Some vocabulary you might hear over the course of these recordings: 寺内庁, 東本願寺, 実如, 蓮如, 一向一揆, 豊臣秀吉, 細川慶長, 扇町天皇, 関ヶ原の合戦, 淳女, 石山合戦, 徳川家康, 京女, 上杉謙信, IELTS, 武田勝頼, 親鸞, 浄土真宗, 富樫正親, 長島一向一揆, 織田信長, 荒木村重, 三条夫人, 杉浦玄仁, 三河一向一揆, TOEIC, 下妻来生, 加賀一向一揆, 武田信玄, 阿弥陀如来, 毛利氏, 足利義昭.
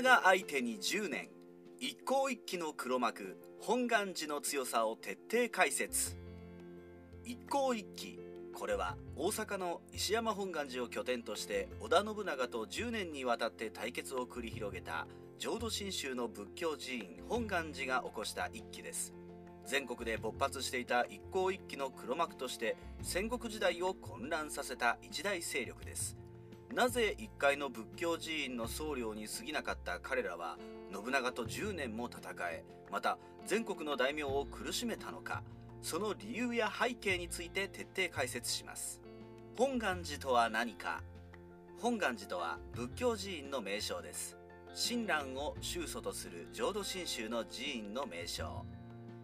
長相手に10年、一向一揆の黒幕本願寺の強さを徹底解説。一向一揆、これは大阪の石山本願寺を拠点として織田信長と10年にわたって対決を繰り広げた浄土真宗の仏教寺院本願寺が起こした一揆です。全国で勃発していた一向一揆の黒幕として戦国時代を混乱させた一大勢力です。なぜ一介の仏教寺院の僧侶に過ぎなかった彼らは信長と10年も戦え、また全国の大名を苦しめたのか、その理由や背景について徹底解説します。本願寺とは何か。本願寺とは仏教寺院の名称です。親鸞を宗祖とする浄土真宗の寺院の名称。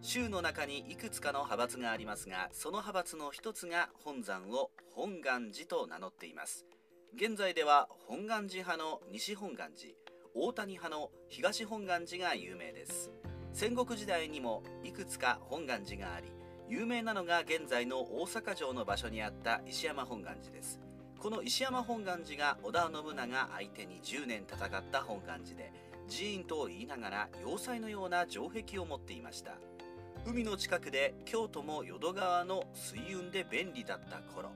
宗の中にいくつかの派閥がありますが、その派閥の一つが本山を本願寺と名乗っています。現在では本願寺派の西本願寺、大谷派の東本願寺が有名です。戦国時代にもいくつか本願寺があり、有名なのが現在の大阪城の場所にあった石山本願寺です。この石山本願寺が織田信長相手に10年戦った本願寺で、寺院と言いながら要塞のような城壁を持っていました。海の近くで京都も淀川の水運で便利だった頃、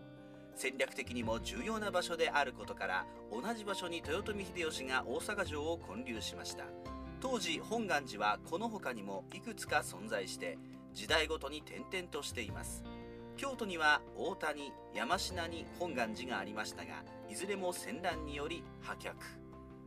戦略的にも重要な場所であることから、同じ場所に豊臣秀吉が大阪城を建立しました。当時本願寺はこの他にもいくつか存在して、時代ごとに転々としています。京都には大谷、山科に本願寺がありましたが、いずれも戦乱により破却。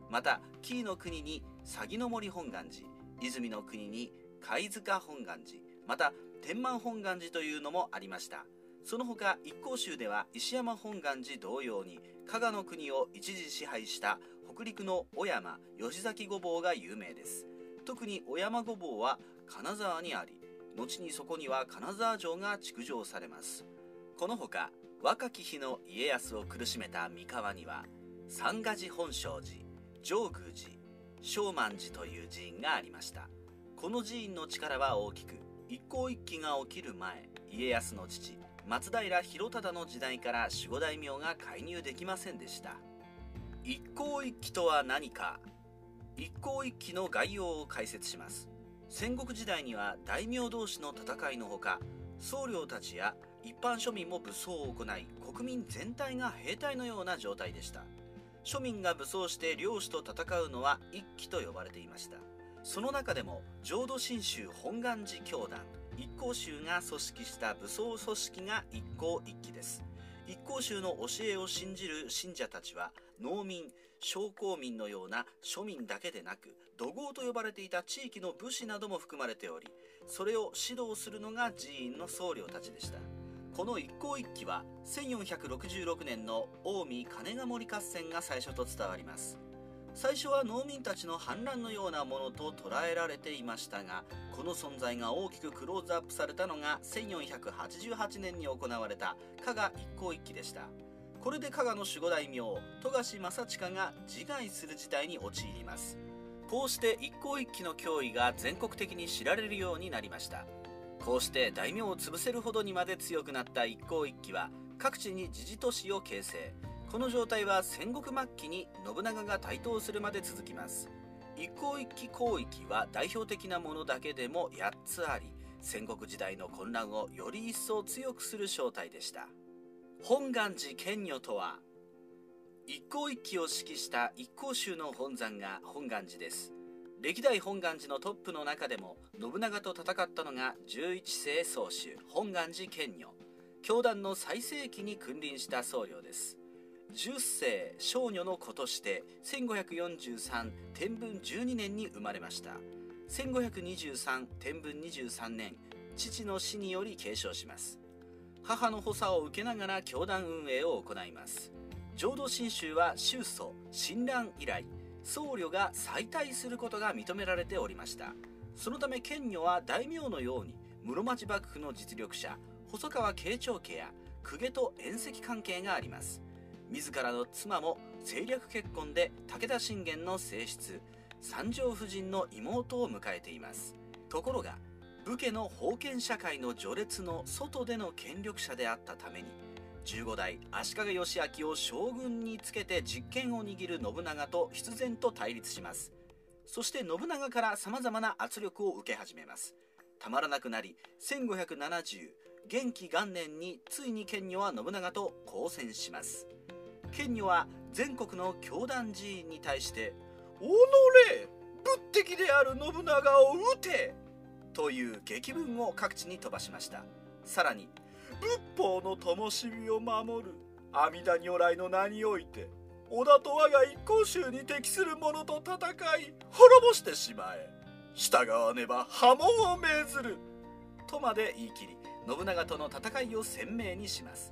また紀伊の国に鷺の森本願寺、泉の国に貝塚本願寺、また天満本願寺というのもありました。その他一向宗では石山本願寺同様に加賀の国を一時支配した北陸の小山、吉崎御坊が有名です。特に小山御坊は金沢にあり、後にそこには金沢城が築城されます。このほか若き日の家康を苦しめた三河には三ヶ寺本證寺、上宮寺、正満寺という寺院がありました。この寺院の力は大きく、一向一揆が起きる前、家康の父松平広忠の時代から守護大名が介入できませんでした。一向一揆とは何か。一向一揆の概要を解説します。戦国時代には大名同士の戦いのほか、僧侶たちや一般庶民も武装を行い、国民全体が兵隊のような状態でした。庶民が武装して領主と戦うのは一揆と呼ばれていました。その中でも浄土真宗本願寺教団一向宗が組織した武装組織が一向一揆です。一向宗の教えを信じる信者たちは、農民、商工民のような庶民だけでなく、土豪と呼ばれていた地域の武士なども含まれており、それを指導するのが寺院の僧侶たちでした。この一向一揆は1466年の近江金ヶ森合戦が最初と伝わります。最初は農民たちの反乱のようなものと捉えられていましたが、この存在が大きくクローズアップされたのが1488年に行われた加賀一向一揆でした。これで加賀の守護大名富樫正親が自害する事態に陥ります。こうして一向一揆の脅威が全国的に知られるようになりました。こうして大名を潰せるほどにまで強くなった一向一揆は各地に自治都市を形成。この状態は戦国末期に信長が台頭するまで続きます。一向一揆広域は代表的なものだけでも8つあり、戦国時代の混乱をより一層強くする正体でした。本願寺顕如とは。一向一揆を指揮した一向宗の本山が本願寺です。歴代本願寺のトップの中でも信長と戦ったのが11世宗主本願寺顕如、教団の最盛期に君臨した僧侶です。10世正如の子として1543天文12年に生まれました。1523天文23年、父の死により継承します。母の補佐を受けながら教団運営を行います。浄土真宗は宗祖親鸞以来、僧侶が再退することが認められておりました。そのため顕如は大名のように室町幕府の実力者細川慶長家や公家と縁戚関係があります。自らの妻も政略結婚で武田信玄の正室三条夫人の妹を迎えています。ところが武家の封建社会の序列の外での権力者であったために、15代足利義昭を将軍につけて実権を握る信長と必然と対立します。そして信長から様々な圧力を受け始めます。たまらなくなり、1570、元亀元年についに顕如は信長と交戦します。顕如は全国の教団寺院に対して、己仏敵である信長を討てという檄文を各地に飛ばしました。さらに、仏法の灯火を守る阿弥陀如来の名において、織田と我が一向宗に敵する者と戦い、滅ぼしてしまえ。従わねば破門を命ずる。とまで言い切り、信長との戦いを鮮明にします。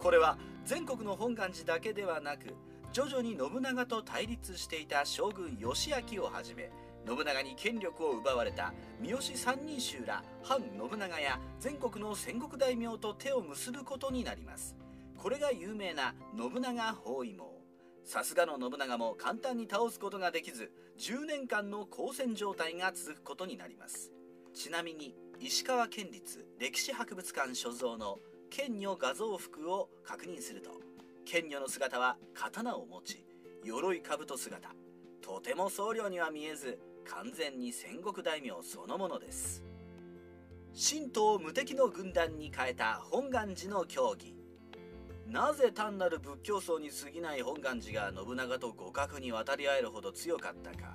これは全国の本願寺だけではなく、徐々に信長と対立していた将軍義昭をはじめ、信長に権力を奪われた三好三人衆ら反信長や全国の戦国大名と手を結ぶことになります。これが有名な信長包囲網。さすがの信長も簡単に倒すことができず、10年間の交戦状態が続くことになります。ちなみに、石川県立歴史博物館所蔵の顕如画像幅を確認すると、顕如の姿は刀を持ち、鎧兜姿。とても僧侶には見えず、完全に戦国大名そのものです。神道を無敵の軍団に変えた本願寺の教義。なぜ単なる仏教僧に過ぎない本願寺が信長と互角に渡り合えるほど強かったか、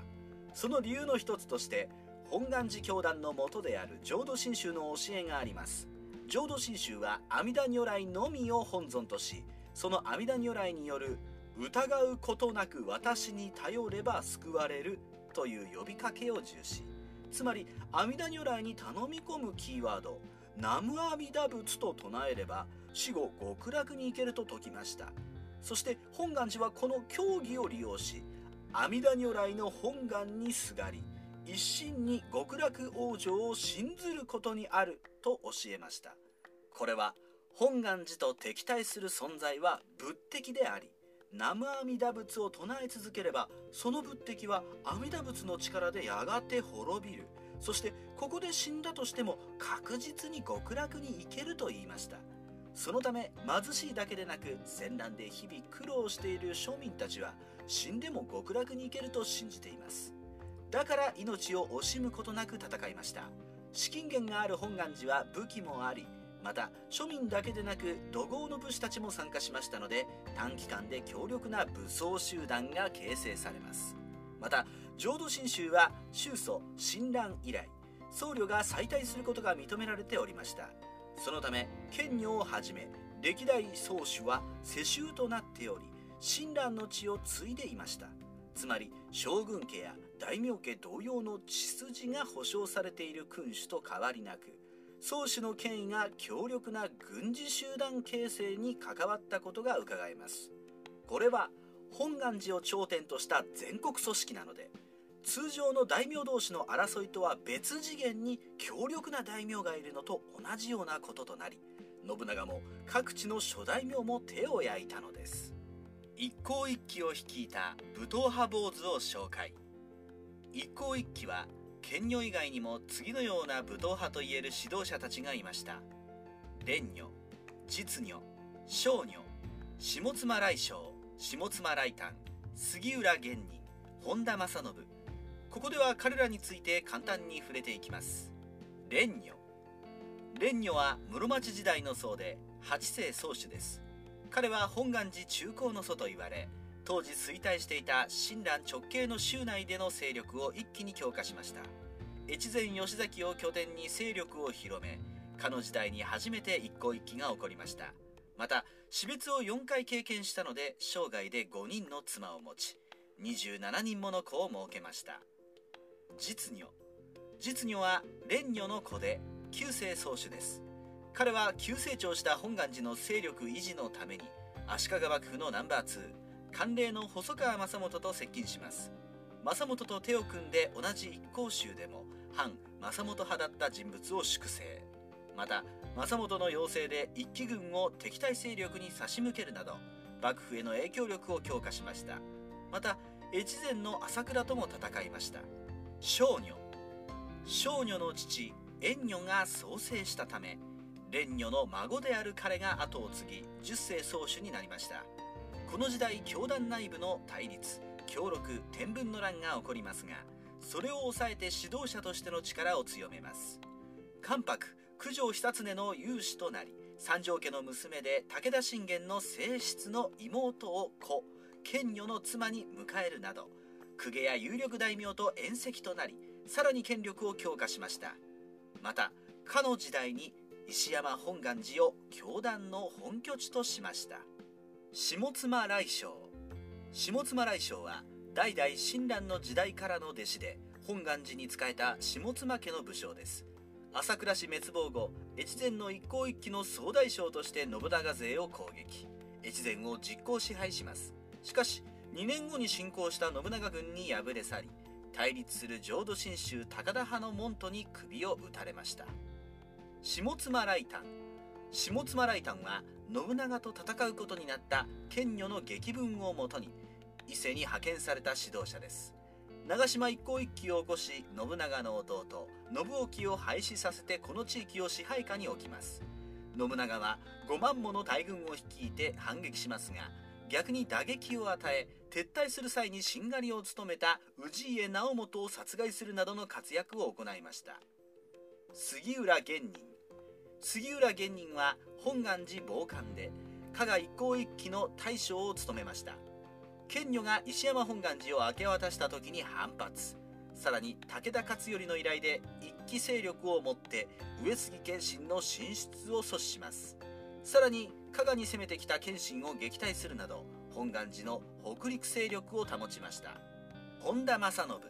その理由の一つとして本願寺教団の元である浄土真宗の教えがあります。浄土真宗は阿弥陀如来のみを本尊とし、その阿弥陀如来による疑うことなく私に頼れば救われるという呼びかけを重視、つまり阿弥陀如来に頼み込むキーワード「南無阿弥陀仏」と唱えれば死後極楽に行けると説きました。そして本願寺はこの教義を利用し、阿弥陀如来の本願にすがり、一心に極楽往生を信ずることにあると教えました。これは本願寺と敵対する存在は仏敵であり、南無阿弥陀仏を唱え続ければ、その仏敵は阿弥陀仏の力でやがて滅びる。そしてここで死んだとしても確実に極楽に行けると言いました。そのため貧しいだけでなく、戦乱で日々苦労している庶民たちは死んでも極楽に行けると信じています。だから命を惜しむことなく戦いました。資金源がある本願寺は武器もあり、また庶民だけでなく土豪の武士たちも参加しましたので、短期間で強力な武装集団が形成されます。また浄土真宗は宗祖親鸞以来、僧侶が再退することが認められておりました。そのため顕如をはじめ歴代宗主は世襲となっており、親鸞の血を継いでいました。つまり将軍家や大名家同様の血筋が保障されている君主と変わりなく、宗主の権威が強力な軍事集団形成に関わったことがうかがえます。これは本願寺を頂点とした全国組織なので、通常の大名同士の争いとは別次元に強力な大名がいるのと同じようなこととなり、信長も各地の諸大名も手を焼いたのです。一向一揆を率いた武闘派坊主を紹介。一向一揆は顕如以外にも次のような武闘派といえる指導者たちがいました。蓮如、実如、正如、下妻来生、下妻来譚、杉浦玄仁、本多正信。ここでは彼らについて簡単に触れていきます。蓮如は室町時代の僧で八世宗主です。彼は本願寺中興の祖と言われ、当時衰退していた親鸞直系の州内での勢力を一気に強化しました。越前吉崎を拠点に勢力を広め、かの時代に初めて一向一揆が起こりました。また死別を4回経験したので、生涯で5人の妻を持ち、27人もの子を設けました。実如は蓮如の子で九世宗主です。彼は急成長した本願寺の勢力維持のために、足利幕府のナンバー2管領の細川正元と接近します。正元と手を組んで同じ一向宗でも反正元派だった人物を粛清、また正元の要請で一揆軍を敵対勢力に差し向けるなど、幕府への影響力を強化しました。また越前の朝倉とも戦いました。正如の父円如が創生したため、蓮如の孫である彼が後を継ぎ十世宗主になりました。この時代、教団内部の対立、協力、天文の乱が起こりますが、それを抑えて指導者としての力を強めます。関白九条久常の有志となり、三条家の娘で武田信玄の正室の妹を子顕如の妻に迎えるなど、公家や有力大名と縁戚となり、さらに権力を強化しました。またかの時代に石山本願寺を教団の本拠地としました。下妻来生。下妻来生は代々親鸞の時代からの弟子で、本願寺に仕えた下妻家の武将です。朝倉氏滅亡後、越前の一向一揆の総大将として信長勢を攻撃、越前を実効支配します。しかし2年後に侵攻した信長軍に敗れ去り、対立する浄土真宗高田派の門徒に首を打たれました。下妻来譚。下妻来譚は信長と戦うことになった顕如の檄文をもとに伊勢に派遣された指導者です。長島一向一揆を起こし、信長の弟信興を廃止させてこの地域を支配下に置きます。信長は5万もの大軍を率いて反撃しますが、逆に打撃を与え、撤退する際にしんがりを務めた氏家直元を殺害するなどの活躍を行いました。杉浦玄仁。杉浦玄仁は本願寺傍観で加賀一向一揆の大将を務めました。顕如が石山本願寺を明け渡した時に反発、さらに武田勝頼の依頼で一揆勢力を持って上杉謙信の進出を阻止します。さらに加賀に攻めてきた謙信を撃退するなど、本願寺の北陸勢力を保ちました。本多正信。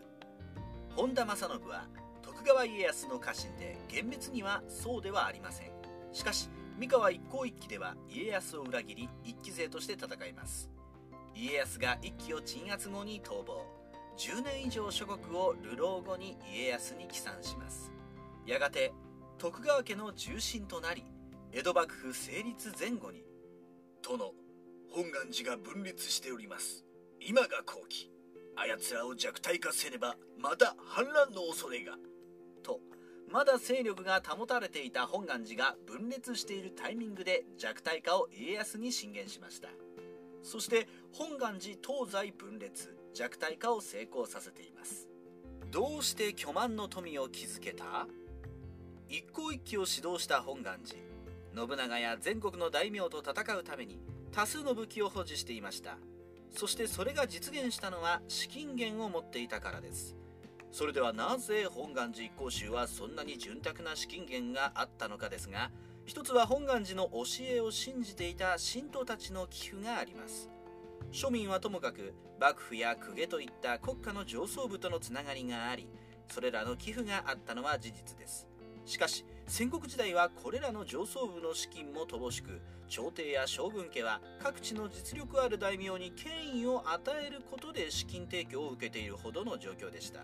本多正信は徳川家康の家臣で、厳密にはそうではありません。しかし三河一向一揆では家康を裏切り、一揆勢として戦います。家康が一揆を鎮圧後に逃亡、10年以上諸国を流浪後に家康に帰参します。やがて徳川家の重臣となり、江戸幕府成立前後に「殿、本願寺が分裂しております。今が好機、あやつらを弱体化せねばまた反乱の恐れが」と、まだ勢力が保たれていた本願寺が分裂しているタイミングで弱体化を家康に進言しました。そして本願寺東西分裂、弱体化を成功させています。どうして巨万の富を築けた？一向一揆を指導した本願寺、信長や全国の大名と戦うために多数の武器を保持していました。そしてそれが実現したのは資金源を持っていたからです。それではなぜ本願寺一向宗はそんなに潤沢な資金源があったのかですが、一つは本願寺の教えを信じていた信徒たちの寄付があります。庶民はともかく、幕府や公家といった国家の上層部とのつながりがあり、それらの寄付があったのは事実です。しかし戦国時代はこれらの上層部の資金も乏しく、朝廷や将軍家は各地の実力ある大名に権威を与えることで資金提供を受けているほどの状況でした。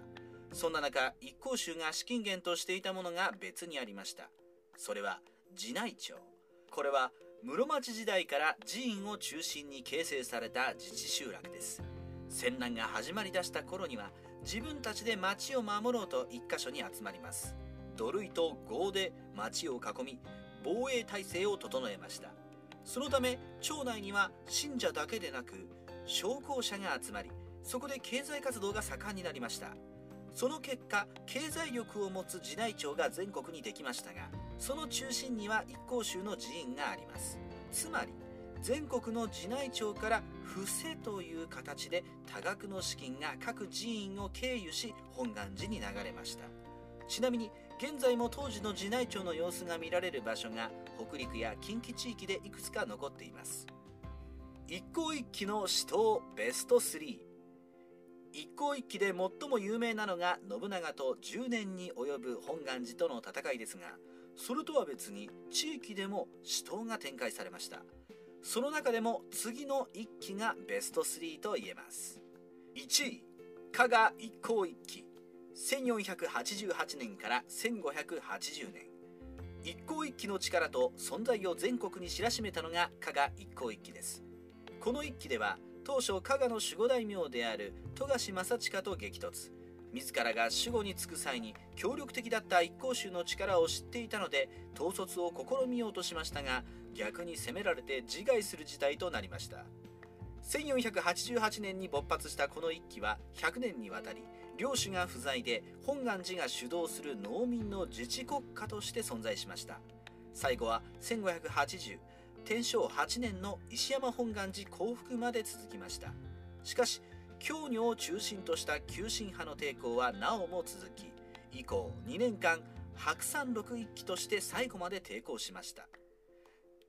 そんな中、一向宗が資金源としていたものが別にありました。それは寺内庁。これは室町時代から寺院を中心に形成された自治集落です。戦乱が始まりだした頃には、自分たちで町を守ろうと一箇所に集まります。土塁と郷で町を囲み、防衛体制を整えました。そのため町内には信者だけでなく商工者が集まり、そこで経済活動が盛んになりました。その結果、経済力を持つ寺内庁が全国にできましたが、その中心には一向宗の寺院があります。つまり全国の寺内庁から布施という形で多額の資金が各寺院を経由し、本願寺に流れました。ちなみに現在も当時の寺内庁の様子が見られる場所が北陸や近畿地域でいくつか残っています。一向一揆の死闘ベスト3。一向一揆で最も有名なのが信長と10年に及ぶ本願寺との戦いですが、それとは別に地域でも死闘が展開されました。その中でも次の一揆がベスト3と言えます。1位、加賀一向一揆。1488年から1580年、一向一揆の力と存在を全国に知らしめたのが加賀一向一揆です。この一揆では当初加賀の守護大名である富樫正親と激突、自らが守護に就く際に協力的だった一向宗の力を知っていたので統率を試みようとしましたが、逆に攻められて自害する事態となりました。1488年に勃発したこの一揆は100年にわたり領主が不在で本願寺が主導する農民の自治国家として存在しました。最後は1580天正8年の石山本願寺降伏まで続きました。しかし京女を中心とした急進派の抵抗はなおも続き、以降2年間白山六一揆として最後まで抵抗しました。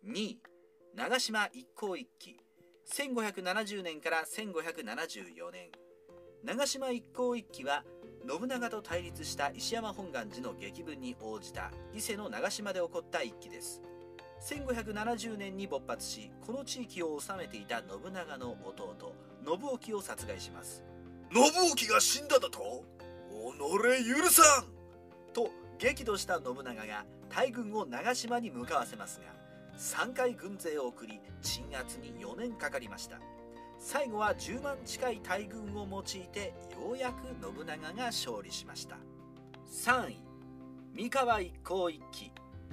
2位長島一向一揆、1570年から1574年。長島一向一揆は信長と対立した石山本願寺の激文に応じた伊勢の長島で起こった一揆です。1570年に勃発し、この地域を治めていた信長の弟信興を殺害します。信興が死んだだと、己許さんと激怒した信長が大軍を長島に向かわせますが、3回軍勢を送り鎮圧に4年かかりました。最後は10万近い大軍を用いてようやく信長が勝利しました。3位三河一向一揆、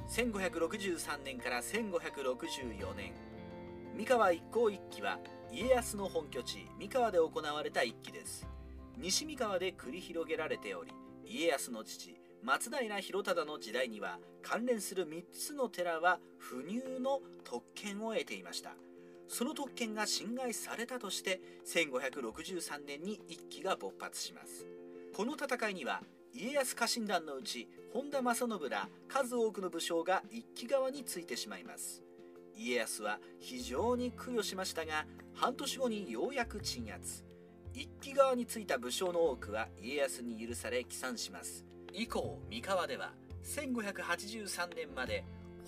1563年から1564年。三河一向一揆は家康の本拠地三河で行われた一揆です。西三河で繰り広げられており、家康の父松平広忠の時代には関連する3つの寺は不入の特権を得ていました。その特権が侵害されたとして1563年に一揆が勃発します。この戦いには家康家臣団のうち本多正信ら数多くの武将が一揆側についてしまいます。家康は非常に苦慮しましたが、半年後にようやく鎮圧。一揆側についた武将の多くは家康に許され帰参します。以降三河では1583年まで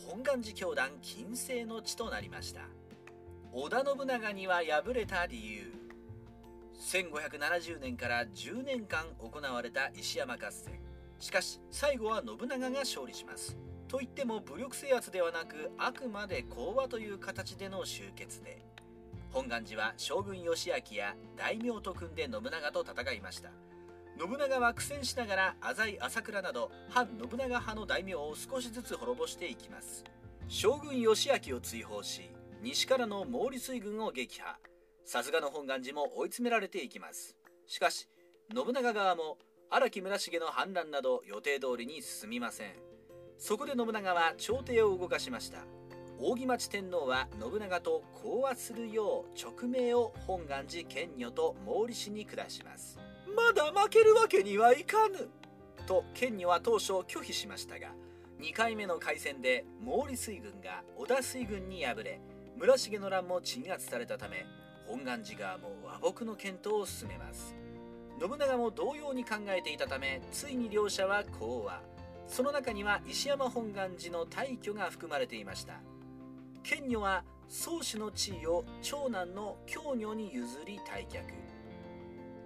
本願寺教団禁制の地となりました。織田信長には敗れた理由。1570年から10年間行われた石山合戦、しかし最後は信長が勝利します。といっても武力制圧ではなく、あくまで講和という形での終結で、本願寺は将軍義明や大名と組んで信長と戦いました。信長は苦戦しながら浅井朝倉など反信長派の大名を少しずつ滅ぼしていきます。将軍義明を追放し、西からの毛利水軍を撃破。さすがの本願寺も追い詰められていきます。しかし信長側も荒木村重の反乱など予定通りに進みません。そこで信長は朝廷を動かしました。扇町天皇は信長と講和するよう勅命を本願寺検校と毛利氏に下します。まだ負けるわけにはいかぬと検校は当初拒否しましたが、2回目の開戦で毛利水軍が織田水軍に敗れ、村重の乱も鎮圧されたため、本願寺側も和睦の検討を進めます。信長も同様に考えていたため、ついに両者は講和。その中には石山本願寺の大挙が含まれていました。検校は宗主の地位を長男の京女に譲り退却。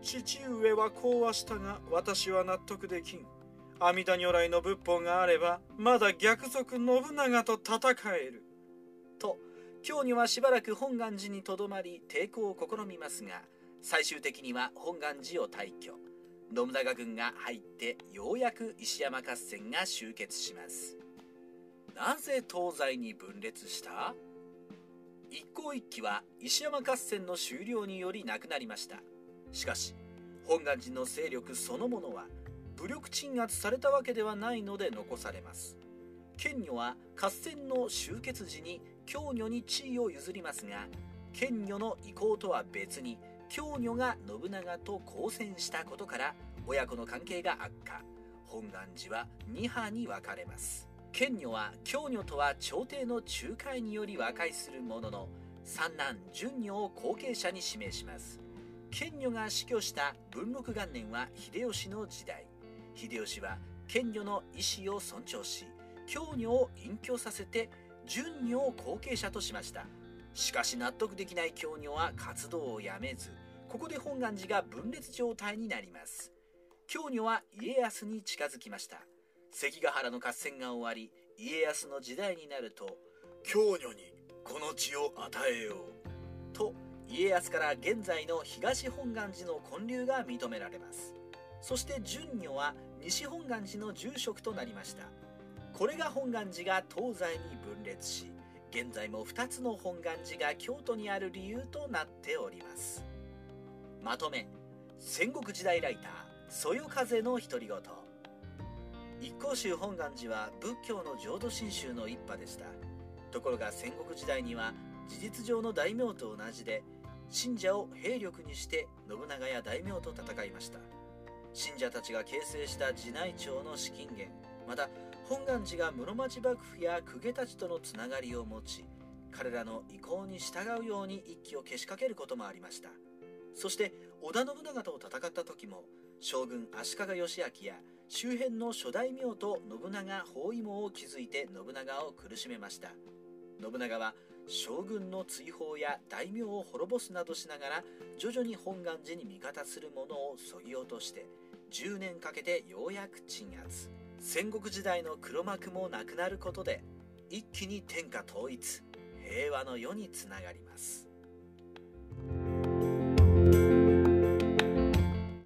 父上は講和したが私は納得できん。阿弥陀如来の仏法があればまだ逆賊信長と戦えると、京女はしばらく本願寺にとどまり抵抗を試みますが、最終的には本願寺を退去。信長軍が入ってようやく石山合戦が終結します。なぜ東西に分裂した？一向一揆は石山合戦の終了によりなくなりました。しかし本願寺の勢力そのものは武力鎮圧されたわけではないので残されます。検校は合戦の終結時に京女に地位を譲りますが、検校の意向とは別に京女が信長と交戦したことから親子の関係が悪化。本願寺は2派に分かれます。検校は京女とは朝廷の仲介により和解するものの、三男淳女を後継者に指名します。検校が死去した文禄元年は秀吉の時代。秀吉は検校の意思を尊重し、京女を隠居させて淳女を後継者としました。しかし納得できない京女は活動をやめず、ここで本願寺が分裂状態になります。京女は家康に近づきました。関ヶ原の合戦が終わり、家康の時代になると、京女にこの地を与えようと家康から現在の東本願寺の建立が認められます。そして淳女は西本願寺の住職となりました。これが本願寺が東西に分裂し、現在も2つの本願寺が京都にある理由となっております。まとめ、戦国時代ライターそよ風の独り言。一向宗本願寺は仏教の浄土真宗の一派でした。ところが戦国時代には事実上の大名と同じで、信者を兵力にして信長や大名と戦いました。信者たちが形成した寺内庁の資金源、また本願寺が室町幕府や公家たちとのつながりを持ち、彼らの意向に従うように一揆をけしかけることもありました。そして織田信長と戦った時も、将軍足利義昭や周辺の諸大名と信長包囲網を築いて信長を苦しめました。信長は将軍の追放や大名を滅ぼすなどしながら、徐々に本願寺に味方する者をそぎ落として、10年かけてようやく鎮圧。戦国時代の黒幕もなくなることで、一気に天下統一、平和の世につながります。